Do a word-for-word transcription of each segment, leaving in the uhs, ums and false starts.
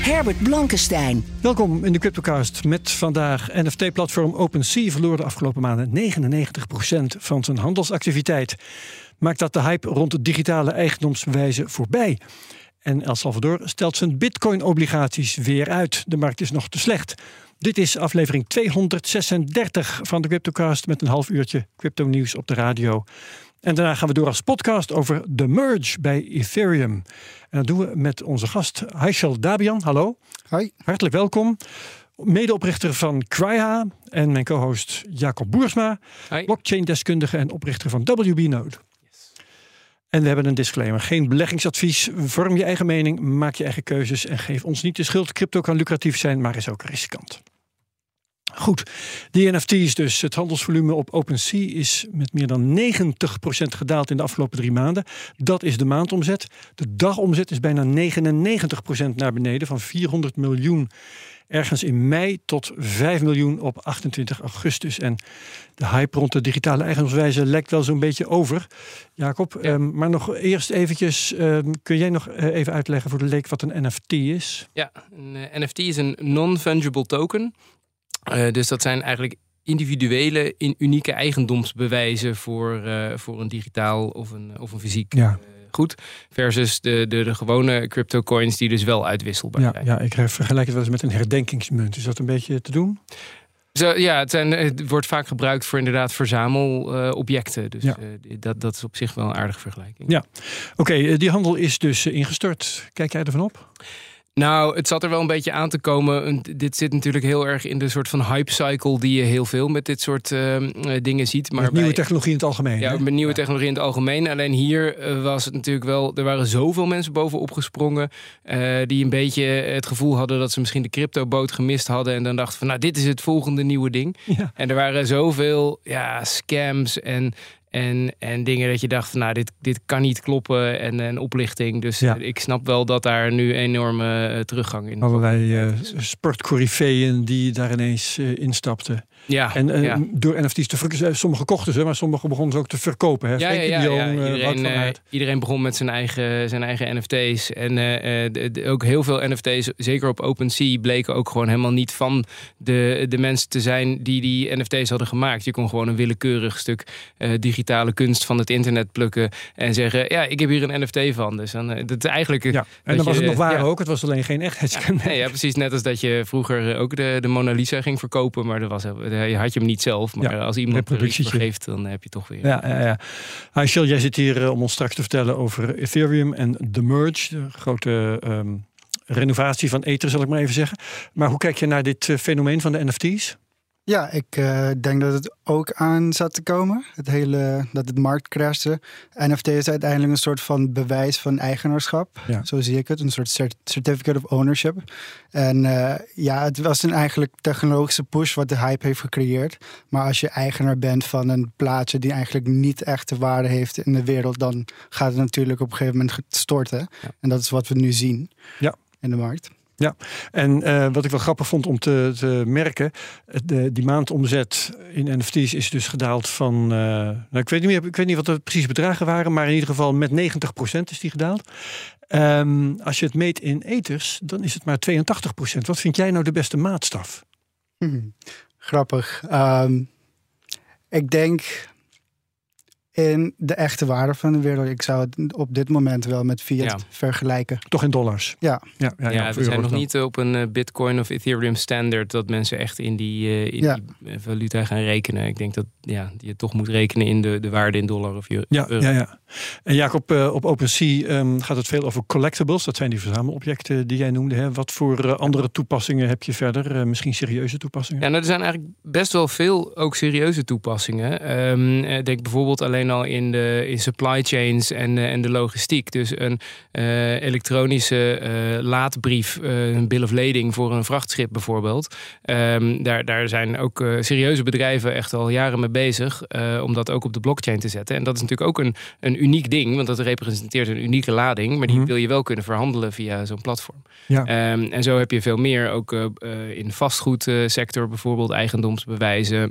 Herbert Blankenstein. Welkom in de Cryptocast met vandaag. N F T-platform OpenSea verloor de afgelopen maanden negenennegentig procent van zijn handelsactiviteit. Maakt dat de hype rond de digitale eigendomswijze voorbij? En El Salvador stelt zijn bitcoin-obligaties weer uit. De markt is nog te slecht. Dit is aflevering tweehonderdzesendertig van de Cryptocast... met een half uurtje crypto-nieuws op de radio. En daarna gaan we door als podcast over de merge bij Ethereum. En dat doen we met onze gast Heysel Dabian. Hallo. Hoi. Hartelijk welkom. Medeoprichter van Cryha en mijn co-host Jacob Boersma. Hi. Blockchain-deskundige en oprichter van WBnode. Yes. En we hebben een disclaimer. Geen beleggingsadvies. Vorm je eigen mening, maak je eigen keuzes en geef ons niet de schuld. Crypto kan lucratief zijn, maar is ook riskant. Goed, die N F T's dus. Het handelsvolume op OpenSea is met meer dan negentig procent gedaald in de afgelopen drie maanden. Dat is de maandomzet. De dagomzet is bijna negenennegentig procent naar beneden. Van vierhonderd miljoen ergens in mei tot vijf miljoen op achtentwintig augustus. En de hype rond de digitale eigendomswijze lekt wel zo'n beetje over. Jacob, ja. um, maar nog eerst eventjes. Um, kun jij nog uh, even uitleggen voor de leek wat een N F T is? Ja, een uh, N F T is een non-fungible token. Uh, dus dat zijn eigenlijk individuele, in, unieke eigendomsbewijzen voor, uh, voor een digitaal of een, of een fysiek ja. uh, goed. Versus de, de, de gewone cryptocoins die dus wel uitwisselbaar ja, zijn. Ja, ik vergelijk het wel eens met een herdenkingsmunt. Is dat een beetje te doen? Zo, ja, het, zijn, het wordt vaak gebruikt voor inderdaad verzamelobjecten. Uh, dus ja. uh, dat, dat is op zich wel een aardige vergelijking. Ja, oké, okay, uh, die handel is dus uh, ingestort. Kijk jij ervan op? Nou, het zat er wel een beetje aan te komen. Dit zit natuurlijk heel erg in de soort van hype-cycle... die je heel veel met dit soort uh, dingen ziet. Maar met nieuwe bij, technologie in het algemeen. Ja, hè? Met nieuwe ja. technologie in het algemeen. Alleen hier uh, was het natuurlijk wel... Er waren zoveel mensen bovenop gesprongen... Uh, die een beetje het gevoel hadden dat ze misschien de cryptoboot gemist hadden... en dan dachten van, nou, dit is het volgende nieuwe ding. Ja. En er waren zoveel ja, scams en... En, en dingen dat je dacht, van, nou, dit, dit kan niet kloppen en een oplichting. Dus ja. ik snap wel dat daar nu enorme uh, teruggang in. Allerlei uh, sportcoryfeeën die daar ineens uh, instapten. Ja, en uh, ja. door N F T's te verkopen. Sommigen kochten ze, maar sommigen begonnen ze ook te verkopen. Hè? Ja, ja, ja, ja. Iedereen, uh, iedereen begon met zijn eigen, zijn eigen N F T's. En uh, de, de, ook heel veel N F T's, zeker op OpenSea, bleken ook gewoon helemaal niet van de, de mensen te zijn die die N F T's hadden gemaakt. Je kon gewoon een willekeurig stuk uh, digitale kunst van het internet plukken en zeggen, ja, ik heb hier een N F T van. Dus dan, uh, dat eigenlijk... Ja. En dan je, was het nog waar ja. ook, het was alleen geen echtheidskenmerk. Ja, ja, precies. Net als dat je vroeger ook de, de Mona Lisa ging verkopen, maar dat was heel je had je hem niet zelf, maar ja, als iemand een iets geeft, dan heb je toch weer... Ja, ja, ja. Heysel, jij zit hier uh, om ons straks te vertellen over Ethereum en de merge. De grote um, renovatie van Ether, zal ik maar even zeggen. Maar hoe kijk je naar dit uh, fenomeen van de N F T's? Ja, ik uh, denk dat het ook aan zat te komen. Het hele, dat het markt crashte. N F T is uiteindelijk een soort van bewijs van eigenaarschap. Ja. Zo zie ik het. Een soort cert- certificate of ownership. En uh, ja, het was een eigenlijk technologische push wat de hype heeft gecreëerd. Maar als je eigenaar bent van een plaatje die eigenlijk niet echt de waarde heeft in de wereld, dan gaat het natuurlijk op een gegeven moment storten. Ja. En dat is wat we nu zien ja. in de markt. Ja, en uh, wat ik wel grappig vond om te, te merken... De, die maandomzet in N F T's is dus gedaald van... Uh, nou, ik weet niet meer, ik weet niet wat de precieze bedragen waren... maar in ieder geval met negentig procent is die gedaald. Um, als je het meet in ethers, dan is het maar tweeëntachtig procent. Wat vind jij nou de beste maatstaf? Hmm, grappig. Um, ik denk... in de echte waarde van de wereld. Ik zou het op dit moment wel met fiat ja. vergelijken. Toch in dollars? Ja. Ja, ja, ja, ja we zijn nog dan. niet op een uh, Bitcoin of Ethereum standaard... dat mensen echt in die, uh, in ja. die valuta gaan rekenen. Ik denk dat ja, je toch moet rekenen in de, de waarde in dollar of euro. Ja, ja, ja. En Jacob, uh, op OpenSea um, gaat het veel over collectibles. Dat zijn die verzamelobjecten die jij noemde. Hè? Wat voor uh, andere toepassingen heb je verder? Uh, misschien serieuze toepassingen? Ja, nou, er zijn eigenlijk best wel veel ook serieuze toepassingen. Um, denk bijvoorbeeld alleen... alleen al in de in supply chains en, uh, en de logistiek. Dus een uh, elektronische uh, laadbrief, uh, een bill of lading voor een vrachtschip bijvoorbeeld. Um, daar, daar zijn ook uh, serieuze bedrijven echt al jaren mee bezig uh, om dat ook op de blockchain te zetten. En dat is natuurlijk ook een, een uniek ding, want dat representeert een unieke lading, maar die mm-hmm. wil je wel kunnen verhandelen via zo'n platform. Ja. Um, en zo heb je veel meer, ook uh, in de vastgoedsector bijvoorbeeld, eigendomsbewijzen.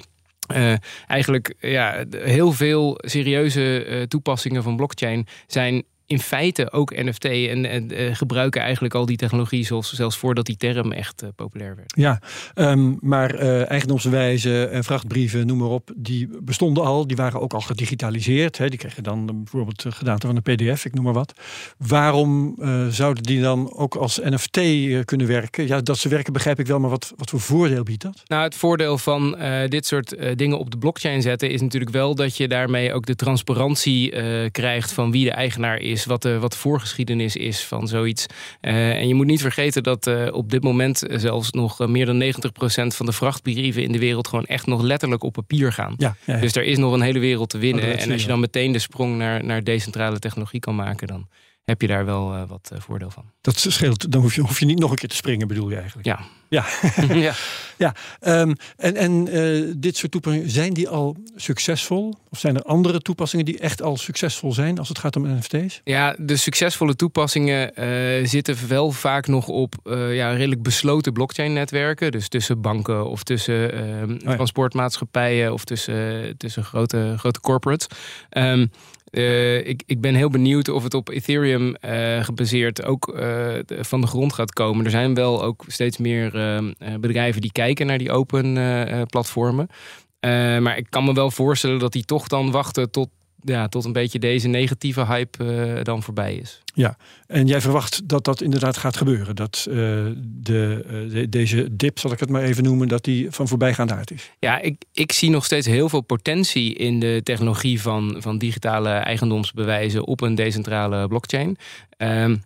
Uh, eigenlijk ja, heel veel serieuze uh, toepassingen van blockchain zijn in feite ook N F T en, en uh, gebruiken eigenlijk al die technologie zelfs, zelfs voordat die term echt uh, populair werd. Ja, um, maar uh, eigendomsbewijzen en vrachtbrieven, noem maar op, die bestonden al, die waren ook al gedigitaliseerd. Hè, die kregen dan bijvoorbeeld de gedaante van een P D F, ik noem maar wat. Waarom uh, zouden die dan ook als N F T uh, kunnen werken? Ja, dat ze werken begrijp ik wel, maar wat, wat voor voordeel biedt dat? Nou, het voordeel van uh, dit soort uh, dingen op de blockchain zetten is natuurlijk wel dat je daarmee ook de transparantie uh, krijgt van wie de eigenaar is. Wat de, wat de voorgeschiedenis is van zoiets. Uh, en je moet niet vergeten dat uh, op dit moment zelfs nog meer dan negentig procent van de vrachtbrieven in de wereld gewoon echt nog letterlijk op papier gaan. Ja, ja, ja. Dus er is nog een hele wereld te winnen. Oh, en als je dan meteen de sprong naar, naar decentrale technologie kan maken, dan heb je daar wel uh, wat uh, voordeel van. Dat scheelt. Dan hoef je, hoef je niet nog een keer te springen, bedoel je eigenlijk? Ja. Ja. ja. ja. Um, en en uh, dit soort toepassingen, zijn die al succesvol? Of zijn er andere toepassingen die echt al succesvol zijn als het gaat om N F T's? Ja, de succesvolle toepassingen uh, zitten wel vaak nog op uh, ja, redelijk besloten blockchain-netwerken. Dus tussen banken of tussen uh, oh ja. transportmaatschappijen of tussen, tussen grote, grote corporates. Um, Uh, ik, ik ben heel benieuwd of het op Ethereum uh, gebaseerd ook uh, de, van de grond gaat komen. Er zijn wel ook steeds meer uh, bedrijven die kijken naar die open uh, platformen. Uh, maar ik kan me wel voorstellen dat die toch dan wachten tot, ja, tot een beetje deze negatieve hype uh, dan voorbij is. Ja, en jij verwacht dat dat inderdaad gaat gebeuren. Dat uh, de, uh, de, deze dip, zal ik het maar even noemen, dat die van voorbijgaande aard is. Ja, ik, ik zie nog steeds heel veel potentie in de technologie van, van digitale eigendomsbewijzen op een decentrale blockchain. Um,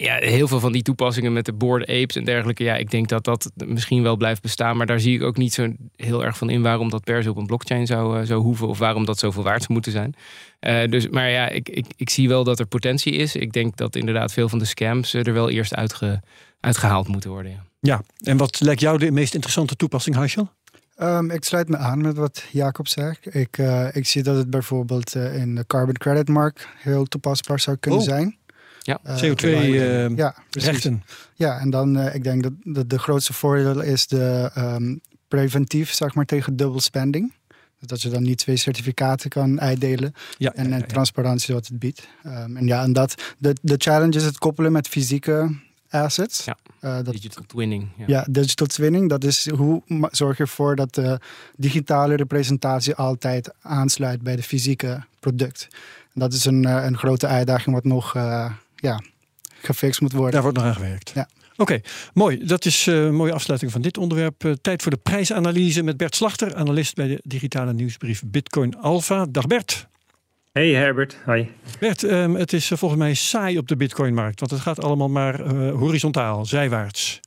Ja, heel veel van die toepassingen met de Bored Apes en dergelijke. Ja, ik denk dat dat misschien wel blijft bestaan. Maar daar zie ik ook niet zo heel erg van in waarom dat per se op een blockchain zou, zou hoeven. Of waarom dat zoveel waard zou moeten zijn. Uh, dus, maar ja, ik, ik, ik zie wel dat er potentie is. Ik denk dat inderdaad veel van de scams er wel eerst uitge, uitgehaald moeten worden. Ja. ja, en wat lijkt jou de meest interessante toepassing, Heysel? Um, ik sluit me aan met wat Jacob zegt. Ik, uh, ik zie dat het bijvoorbeeld uh, in de carbon credit markt heel toepasbaar zou kunnen oh. zijn. Ja, C O twee-rechten. Uh, ja, ja, en dan, uh, ik denk dat, dat de grootste voordeel is de um, preventief, zeg maar, tegen dubbel spending. Dat je dan niet twee certificaten kan uitdelen. Ja, en, ja, ja, ja. en transparantie wat het biedt. Um, en ja, en dat, de, de challenge is het koppelen met fysieke assets. Ja, uh, dat, digital twinning. Ja. ja, digital twinning. Dat is hoe ma- zorg je ervoor dat de digitale representatie altijd aansluit bij de fysieke product. En dat is een, uh, een grote uitdaging wat nog... Uh, ja, gefixt moet worden. Daar wordt nog aan gewerkt. Ja. Oké, okay, mooi. Dat is uh, een mooie afsluiting van dit onderwerp. Uh, tijd voor de prijsanalyse met Bert Slachter, analist bij de digitale nieuwsbrief Bitcoin Alpha. Dag Bert. Hey Herbert, hoi. Bert, um, het is uh, volgens mij saai op de Bitcoinmarkt, want het gaat allemaal maar uh, horizontaal, zijwaarts.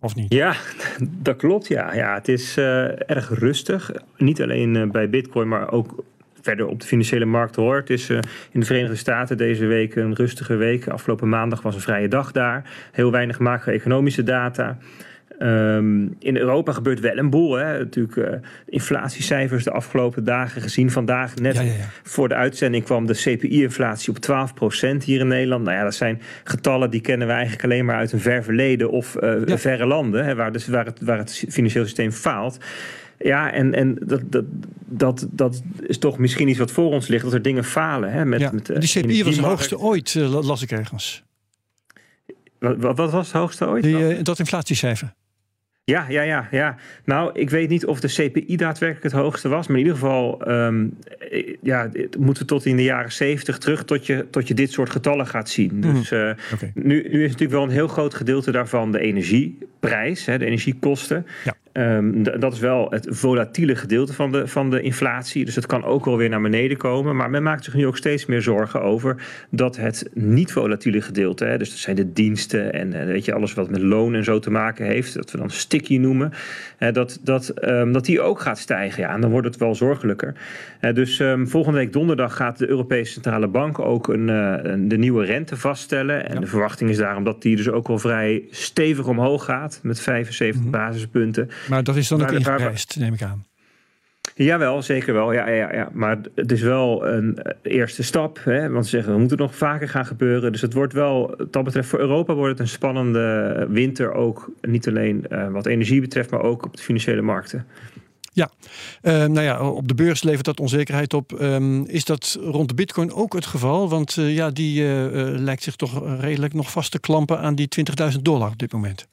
Of niet? Ja, dat klopt. Ja, ja het is uh, erg rustig. Niet alleen uh, bij Bitcoin, maar ook verder op de financiële markt hoor. Het is uh, in de Verenigde Staten deze week een rustige week. Afgelopen maandag was een vrije dag daar. Heel weinig macro-economische data. Um, in Europa gebeurt wel een boel. Hè. Natuurlijk uh, inflatiecijfers de afgelopen dagen gezien. Vandaag net ja, ja, ja. voor de uitzending kwam de C P I-inflatie op twaalf procent hier in Nederland. Nou ja, dat zijn getallen die kennen we eigenlijk alleen maar uit een ver verleden of uh, ja. verre landen. Hè, waar, dus, waar, het, waar het financieel systeem faalt. Ja, en, en dat, dat, dat, dat is toch misschien iets wat voor ons ligt. Dat er dingen falen. Hè, met, ja, met, uh, die C P I was het hoogste ooit, uh, las ik ergens. Wat, wat, wat was het hoogste ooit? Die, uh, dat inflatiecijfer. Ja, ja, ja, ja. Nou, ik weet niet of de C P I daadwerkelijk het hoogste was. Maar in ieder geval um, ja, moeten we tot in de jaren zeventig terug... tot je, tot je dit soort getallen gaat zien. Dus uh, okay. nu, nu is natuurlijk wel een heel groot gedeelte daarvan de energieprijs. Hè, de energiekosten. Ja. Um, d- dat is wel het volatiele gedeelte van de, van de inflatie. Dus het kan ook wel weer naar beneden komen. Maar men maakt zich nu ook steeds meer zorgen over dat het niet-volatiele gedeelte, hè, dus dat zijn de diensten en, en weet je, alles wat met loon en zo te maken heeft, dat we dan sticky noemen, hè, dat, dat, um, dat die ook gaat stijgen. Ja, en dan wordt het wel zorgelijker. Uh, dus um, volgende week donderdag gaat de Europese Centrale Bank ook een, uh, een, de nieuwe rente vaststellen. En ja. de verwachting is daarom dat die dus ook wel vrij stevig omhoog gaat met vijfenzeventig mm-hmm. basispunten. Maar dat is dan ook ingeprijsd, neem ik aan. Jawel, zeker wel. Ja, ja, ja. Maar het is wel een eerste stap. Hè? Want ze zeggen, we moeten het nog vaker gaan gebeuren. Dus het wordt wel, dat betreft voor Europa wordt het een spannende winter ook. Niet alleen uh, wat energie betreft, maar ook op de financiële markten. Ja, uh, nou ja, op de beurs levert dat onzekerheid op. Um, is dat rond de bitcoin ook het geval? Want uh, ja, die uh, lijkt zich toch redelijk nog vast te klampen aan die twintigduizend dollar op dit moment.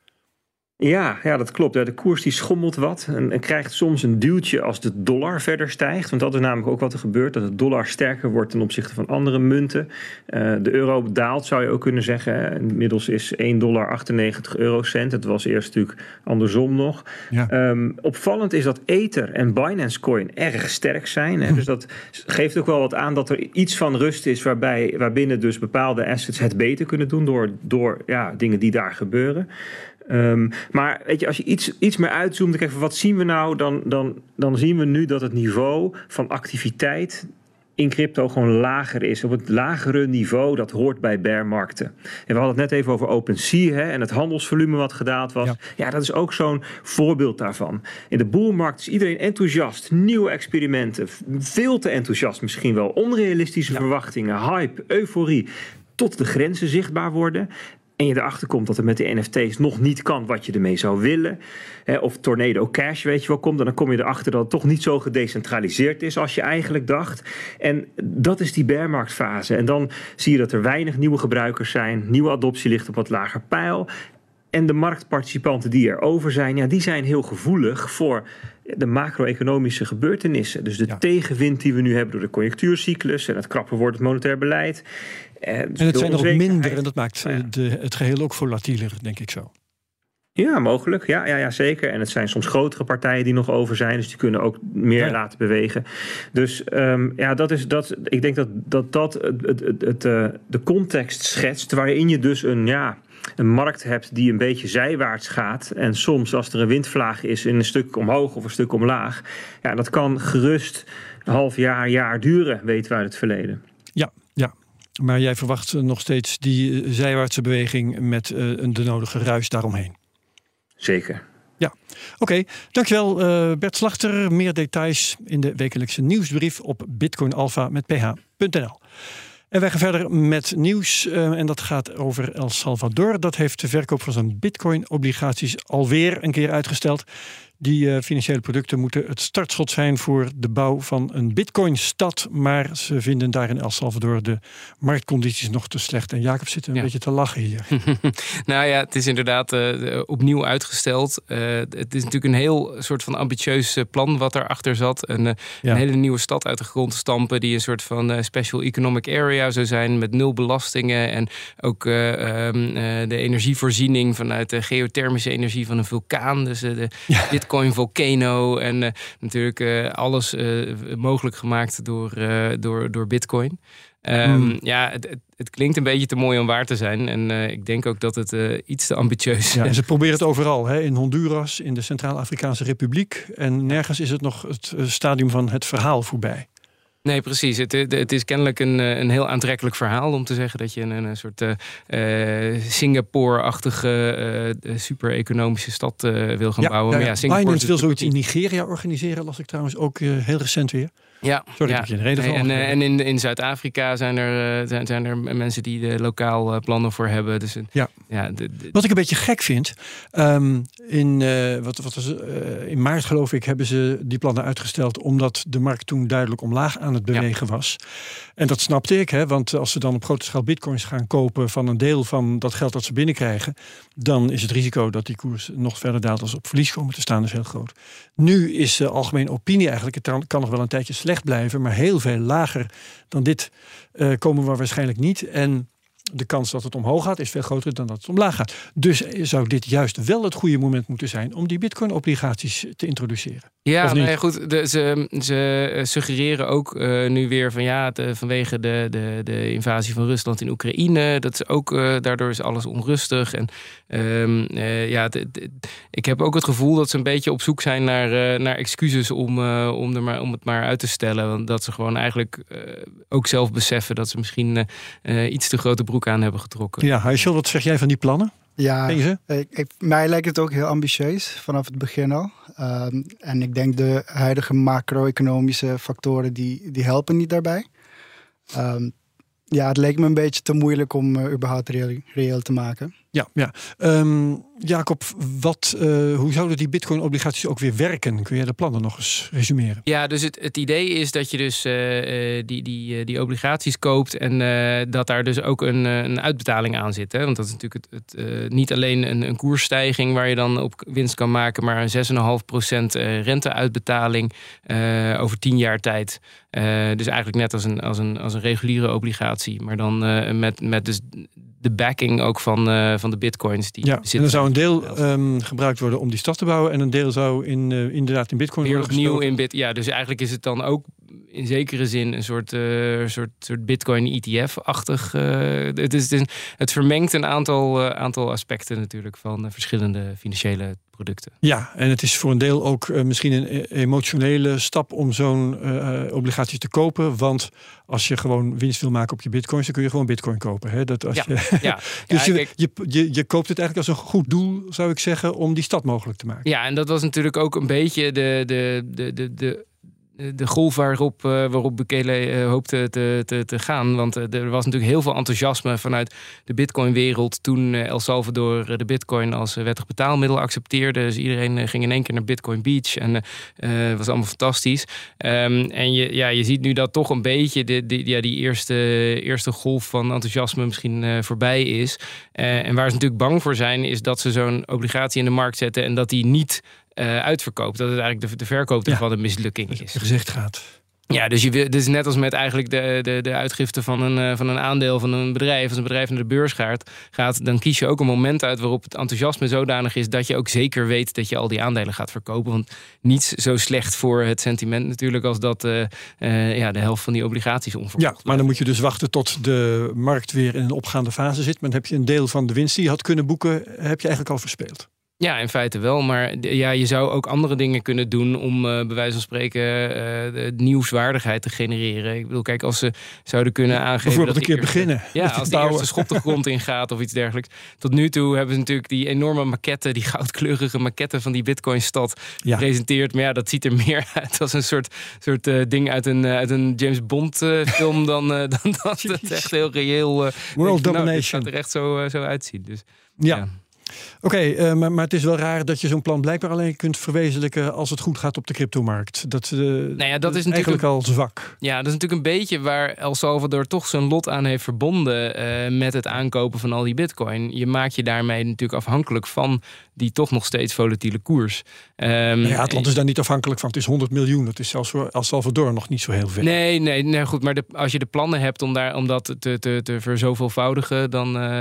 Ja, ja, dat klopt. De koers die schommelt wat en, en krijgt soms een duwtje als de dollar verder stijgt. Want dat is namelijk ook wat er gebeurt, dat de dollar sterker wordt ten opzichte van andere munten. Uh, de euro daalt, zou je ook kunnen zeggen. Inmiddels is één dollar achtennegentig eurocent. Dat was eerst natuurlijk andersom nog. Ja. Um, opvallend is dat Ether en Binance Coin erg sterk zijn. Hè? Hm. Dus dat geeft ook wel wat aan dat er iets van rust is waarbij, waarbinnen dus bepaalde assets het beter kunnen doen door, door ja, dingen die daar gebeuren. Um, maar weet je, als je iets, iets meer uitzoomt, dan kijk je, wat zien we nou? Dan, dan, dan zien we nu dat het niveau van activiteit in crypto gewoon lager is. Op het lagere niveau, dat hoort bij bearmarkten. En we hadden het net even over OpenSea, hè, en het handelsvolume wat gedaald was. Ja. ja, dat is ook zo'n voorbeeld daarvan. In de boelmarkt is iedereen enthousiast. Nieuwe experimenten, veel te enthousiast misschien wel. Onrealistische ja. verwachtingen, hype, euforie. Tot de grenzen zichtbaar worden. En je erachter komt dat er met de N F T's nog niet kan wat je ermee zou willen. Hè, of Tornado Cash, weet je wel, komt. En dan kom je erachter dat het toch niet zo gedecentraliseerd is als je eigenlijk dacht. En dat is die bearmarktfase. En dan zie je dat er weinig nieuwe gebruikers zijn. Nieuwe adoptie ligt op wat lager peil. En de marktparticipanten die er over zijn, ja, die zijn heel gevoelig voor de macro-economische gebeurtenissen. Dus de ja. tegenwind die we nu hebben door de conjunctuurcyclus en het krapper wordt het monetair beleid. En het zijn er ook minder en dat maakt ja. de, het geheel ook volatieler, denk ik zo. Ja, mogelijk. Ja, ja, ja, zeker. En het zijn soms grotere partijen die nog over zijn. Dus die kunnen ook meer ja. laten bewegen. Dus um, ja, dat is, dat, ik denk dat dat, dat het, het, het, het, uh, de context schetst waarin je dus een... ja. een markt hebt die een beetje zijwaarts gaat. En soms als er een windvlaag is in een stuk omhoog of een stuk omlaag. Ja, dat kan gerust een half jaar, jaar duren, weten we uit het verleden. Ja, ja. Maar jij verwacht nog steeds die zijwaartse beweging met uh, de nodige ruis daaromheen. Zeker. Ja, oké. Okay. Dankjewel uh, Bert Slachter. Meer details in de wekelijkse nieuwsbrief op bitcoinalpha met p h punt n l. En wij gaan verder met nieuws. Uh, en dat gaat over El Salvador. Dat heeft de verkoop van zijn bitcoin-obligaties alweer een keer uitgesteld. Die uh, financiële producten moeten het startschot zijn voor de bouw van een bitcoinstad. Maar ze vinden daar in El Salvador de marktcondities nog te slecht. En Jacob zit een ja. beetje te lachen hier. Nou ja, het is inderdaad uh, opnieuw uitgesteld. Uh, het is natuurlijk een heel soort van ambitieus plan wat daarachter zat. Een, uh, ja. een hele nieuwe stad uit de grond stampen die een soort van uh, special economic area zou zijn. Met nul belastingen en ook uh, um, uh, de energievoorziening vanuit de geothermische energie van een vulkaan. Dus uh, de ja. dit Bitcoin Volcano en uh, natuurlijk uh, alles uh, mogelijk gemaakt door, uh, door, door Bitcoin. Um, mm. Ja, het, het, het klinkt een beetje te mooi om waar te zijn. En uh, ik denk ook dat het uh, iets te ambitieus is. Ja, en ze proberen het overal. Hè? In Honduras, in de Centraal-Afrikaanse Republiek. En nergens is het nog het stadium van het verhaal voorbij. Nee, precies. Het, het is kennelijk een, een heel aantrekkelijk verhaal om te zeggen dat je een, een soort uh, Singapore-achtige uh, super-economische stad uh, wil gaan ja, bouwen. Ja, maar ja, Singapore Binance wil zoiets in Nigeria organiseren, las ik trouwens ook uh, heel recent weer. Ja, sorry ja. dat je een reden van en, uh, en in, in Zuid-Afrika zijn er, uh, zijn, zijn er mensen die er lokaal uh, plannen voor hebben. Dus, uh, ja. Ja, de, de... Wat ik een beetje gek vind, um, in, uh, wat, wat was, uh, in maart geloof ik hebben ze die plannen uitgesteld omdat de markt toen duidelijk omlaag aan het bewegen ja. was. En dat snapte ik, hè, want als ze dan op grote schaal bitcoins gaan kopen van een deel van dat geld dat ze binnenkrijgen, dan is het risico dat die koers nog verder daalt als op verlies komen te staan is heel groot. Nu is de uh, algemene opinie eigenlijk, het kan nog wel een tijdje slecht blijven, maar heel veel lager dan dit uh, komen we waarschijnlijk niet. En de kans dat het omhoog gaat is veel groter dan dat het omlaag gaat. Dus zou dit juist wel het goede moment moeten zijn om die Bitcoin-obligaties te introduceren? Ja, nou ja goed. De, ze, ze suggereren ook uh, nu weer van ja, de, vanwege de, de, de invasie van Rusland in Oekraïne, dat ze ook uh, daardoor is alles onrustig. En um, uh, ja, de, de, ik heb ook het gevoel dat ze een beetje op zoek zijn naar, uh, naar excuses om, uh, om, er maar, om het maar uit te stellen. Want dat ze gewoon eigenlijk uh, ook zelf beseffen dat ze misschien uh, iets te grote broek aan hebben getrokken. Ja, Heysel, wat zeg jij van die plannen? Ja, ik, ik, mij lijkt het ook heel ambitieus vanaf het begin al. Um, en ik denk de huidige macro-economische factoren die, die helpen niet daarbij. Um, ja, het leek me een beetje te moeilijk om uh, überhaupt reëel, reëel te maken. Ja, ja. Um, Jacob, wat, uh, hoe zouden die Bitcoin-obligaties ook weer werken? Kun jij de plannen nog eens resumeren? Ja, dus het, het idee is dat je dus uh, die, die, die obligaties koopt en uh, dat daar dus ook een, een uitbetaling aan zit. Hè? Want dat is natuurlijk het, het, uh, niet alleen een, een koersstijging waar je dan op winst kan maken, maar een zes komma vijf procent renteuitbetaling uh, over tien jaar tijd. Uh, dus eigenlijk net als een, als een, als een reguliere obligatie, maar dan uh, met, met dus de backing ook van, uh, van de bitcoins. Die ja, en dan zou een deel um, gebruikt worden om die stad te bouwen en een deel zou in, uh, inderdaad in bitcoin worden opnieuw in bit. Ja, dus eigenlijk is het dan ook in zekere zin een soort, uh, soort, soort bitcoin-E T F-achtig. Uh, het, is, het, is, het vermengt een aantal, uh, aantal aspecten natuurlijk van uh, verschillende financiële producten. Ja, en het is voor een deel ook uh, misschien een emotionele stap om zo'n uh, obligatie te kopen. Want als je gewoon winst wil maken op je bitcoins, dan kun je gewoon bitcoin kopen. Hè? Dat als ja, je... ja. Dus ja, je, je, je, je koopt het eigenlijk als een goed doel, zou ik zeggen, om die stad mogelijk te maken. Ja, en dat was natuurlijk ook een beetje de... de, de, de, de De golf waarop, uh, waarop Bukele uh, hoopte te, te, te gaan. Want uh, er was natuurlijk heel veel enthousiasme vanuit de bitcoinwereld toen uh, El Salvador uh, de bitcoin als uh, wettig betaalmiddel accepteerde. Dus iedereen uh, ging in één keer naar Bitcoin Beach. En uh, uh, was allemaal fantastisch. Um, en je, ja, je ziet nu dat toch een beetje de, de, ja, die eerste, eerste golf van enthousiasme misschien uh, voorbij is. Uh, en waar ze natuurlijk bang voor zijn, is dat ze zo'n obligatie in de markt zetten en dat die niet Uh, uitverkoopt. Dat het eigenlijk de, de verkoop ervan ja, een mislukking is. Gezegd gaat. Ja, dus, je, dus net als met eigenlijk de, de, de uitgifte van een, uh, van een aandeel van een bedrijf. Als een bedrijf naar de beurs gaat, gaat, dan kies je ook een moment uit waarop het enthousiasme zodanig is dat je ook zeker weet dat je al die aandelen gaat verkopen. Want niets zo slecht voor het sentiment natuurlijk als dat uh, uh, ja, de helft van die obligaties onverkocht Ja, maar blijft. Dan moet je dus wachten tot de markt weer in een opgaande fase zit. Maar dan heb je een deel van de winst die je had kunnen boeken, heb je eigenlijk al verspeeld. Ja, in feite wel. Maar ja, je zou ook andere dingen kunnen doen om uh, bij wijze van spreken uh, nieuwswaardigheid te genereren. Ik bedoel, kijk, als ze zouden kunnen aangeven... Bijvoorbeeld dat een keer eerste, beginnen. Ja, als de eerste schop de grond ingaat of iets dergelijks. Tot nu toe hebben ze natuurlijk die enorme maquette, die goudkleurige maquette van die Bitcoinstad ja. gepresenteerd. Maar ja, dat ziet er meer uit als een soort, soort uh, ding uit een, uit een James Bond uh, film dan, uh, dan dat het echt heel reëel... Uh, World Domination. Nou, dat gaat er echt zo, uh, zo uitzien. Dus, ja. ja. Oké, okay, uh, maar, maar het is wel raar dat je zo'n plan blijkbaar alleen kunt verwezenlijken als het goed gaat op de cryptomarkt. Dat, uh, nou ja, dat, dat is natuurlijk eigenlijk al zwak. Ja, dat is natuurlijk een beetje waar El Salvador toch zijn lot aan heeft verbonden uh, met het aankopen van al die bitcoin. Je maakt je daarmee natuurlijk afhankelijk van die toch nog steeds volatiele koers. Um, nou ja, het land is daar niet afhankelijk van. Het is honderd miljoen. Het is zelfs voor El Salvador nog niet zo heel veel. Nee, nee, nee goed. Maar de, als je de plannen hebt om, daar, om dat te, te, te verzoveelvoudigen, dan uh,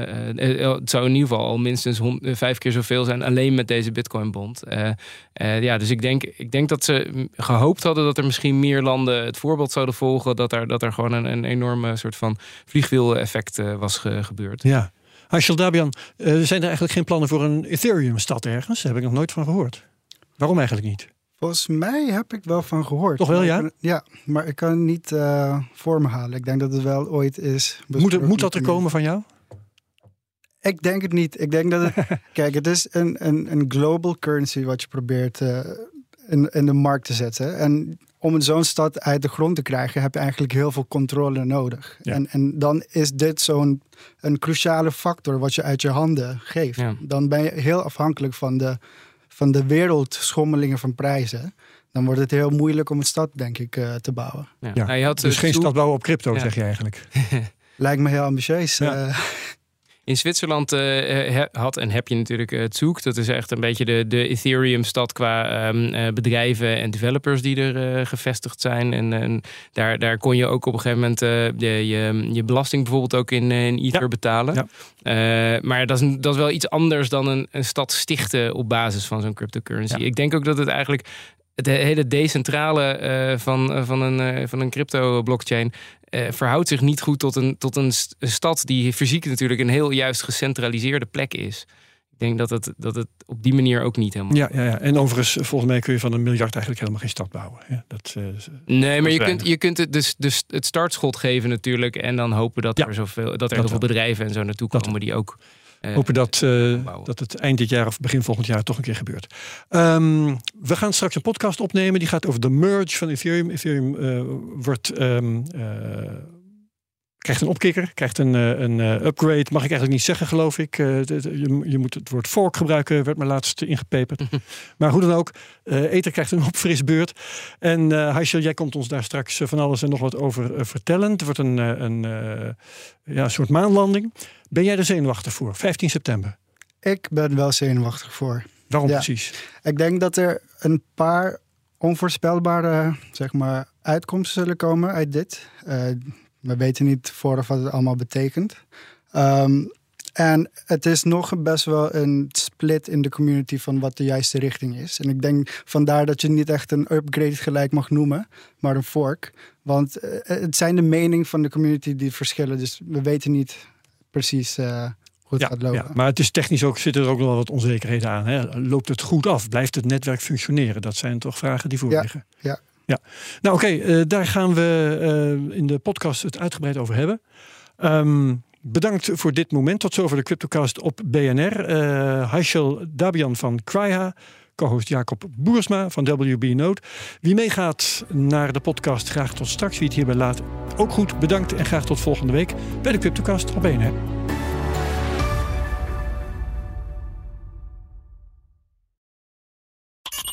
het zou in ieder geval al minstens honderd vijf keer zoveel zijn alleen met deze Bitcoin-bond. Uh, uh, ja, dus ik denk, ik denk dat ze gehoopt hadden dat er misschien meer landen het voorbeeld zouden volgen. Dat er, dat er gewoon een, een enorme soort van vliegwiel-effect uh, was ge- gebeurd. Ja. Heysel Dabian, uh, zijn er eigenlijk geen plannen voor een Ethereum-stad ergens? Daar heb ik nog nooit van gehoord. Waarom eigenlijk niet? Volgens mij heb ik wel van gehoord. Toch wel, ja? Ja, maar ik kan het niet uh, voor me halen. Ik denk dat het wel ooit is. Moet, het, moet dat er komen van jou? Ik denk het niet. Ik denk dat het... Kijk, het is een, een, een global currency wat je probeert uh, in, in de markt te zetten. En om zo'n stad uit de grond te krijgen, heb je eigenlijk heel veel controle nodig. Ja. En, en dan is dit zo'n een cruciale factor wat je uit je handen geeft. Ja. Dan ben je heel afhankelijk van de, van de wereldschommelingen van prijzen. Dan wordt het heel moeilijk om een stad, denk ik, uh, te bouwen. Ja. Ja. Nou, je had dus geen stad bouwen op crypto, ja. zeg je eigenlijk. Lijkt me heel ambitieus. Ja. Uh, In Zwitserland uh, had en heb je natuurlijk uh, Zug. Dat is echt een beetje de, de Ethereum-stad qua um, uh, bedrijven en developers die er uh, gevestigd zijn. En, en daar, daar kon je ook op een gegeven moment uh, de, je, je belasting bijvoorbeeld ook in, in Ether ja. betalen. Ja. Uh, maar dat is, dat is wel iets anders dan een, een stad stichten op basis van zo'n cryptocurrency. Ja. Ik denk ook dat het eigenlijk... Het hele decentrale uh, van, uh, van een, uh, van een crypto-blockchain uh, verhoudt zich niet goed tot een, tot een stad die fysiek natuurlijk een heel juist gecentraliseerde plek is. Ik denk dat het, dat het op die manier ook niet helemaal... Ja, ja, ja, en overigens, volgens mij kun je van een miljard eigenlijk helemaal geen stad bouwen. Ja, dat, uh, nee, maar je kunt, je kunt het, dus, dus het startschot geven natuurlijk en dan hopen dat ja, er zoveel dat er heel veel bedrijven en zo naartoe komen dat die ook... Uh, hopen dat, uh, dat het eind dit jaar of begin volgend jaar toch een keer gebeurt. Um, we gaan straks een podcast opnemen. Die gaat over de merge van Ethereum. Ethereum uh, wordt, um, uh, krijgt een opkikker, krijgt een, uh, een uh, upgrade. Mag ik eigenlijk niet zeggen, geloof ik. Uh, de, de, je, je moet het woord fork gebruiken. Werd maar laatst ingepeperd. Maar hoe dan ook, uh, Ether krijgt een opfrisbeurt. En uh, Heysel, jij komt ons daar straks van alles en nog wat over uh, vertellen. Het wordt een, een uh, ja, soort maanlanding. Ben jij er zenuwachtig voor? vijftien september. Ik ben wel zenuwachtig voor. Waarom ja. precies? Ik denk dat er een paar onvoorspelbare zeg maar, uitkomsten zullen komen uit dit. Uh, we weten niet vooraf wat het allemaal betekent. Um, en het is nog best wel een split in de community van wat de juiste richting is. En ik denk vandaar dat je niet echt een upgrade gelijk mag noemen, maar een fork. Want uh, het zijn de meningen van de community die verschillen. Dus we weten niet... precies uh, goed ja, gaat lopen. Ja, maar het is technisch ook, zitten er ook nog wel wat onzekerheden aan. Hè? Loopt het goed af? Blijft het netwerk functioneren? Dat zijn toch vragen die voor ja, liggen. Ja. Ja. Nou oké, okay, uh, daar gaan we uh, in de podcast het uitgebreid over hebben. Um, bedankt voor dit moment. Tot zover de Cryptocast op B N R. Uh, Heysel Dabian van Cryha. Co-host Jacob Boersma van WBnode. Wie meegaat naar de podcast, graag tot straks. Wie het hierbij laat, ook goed. Bedankt en graag tot volgende week bij de Cryptocast op B N R.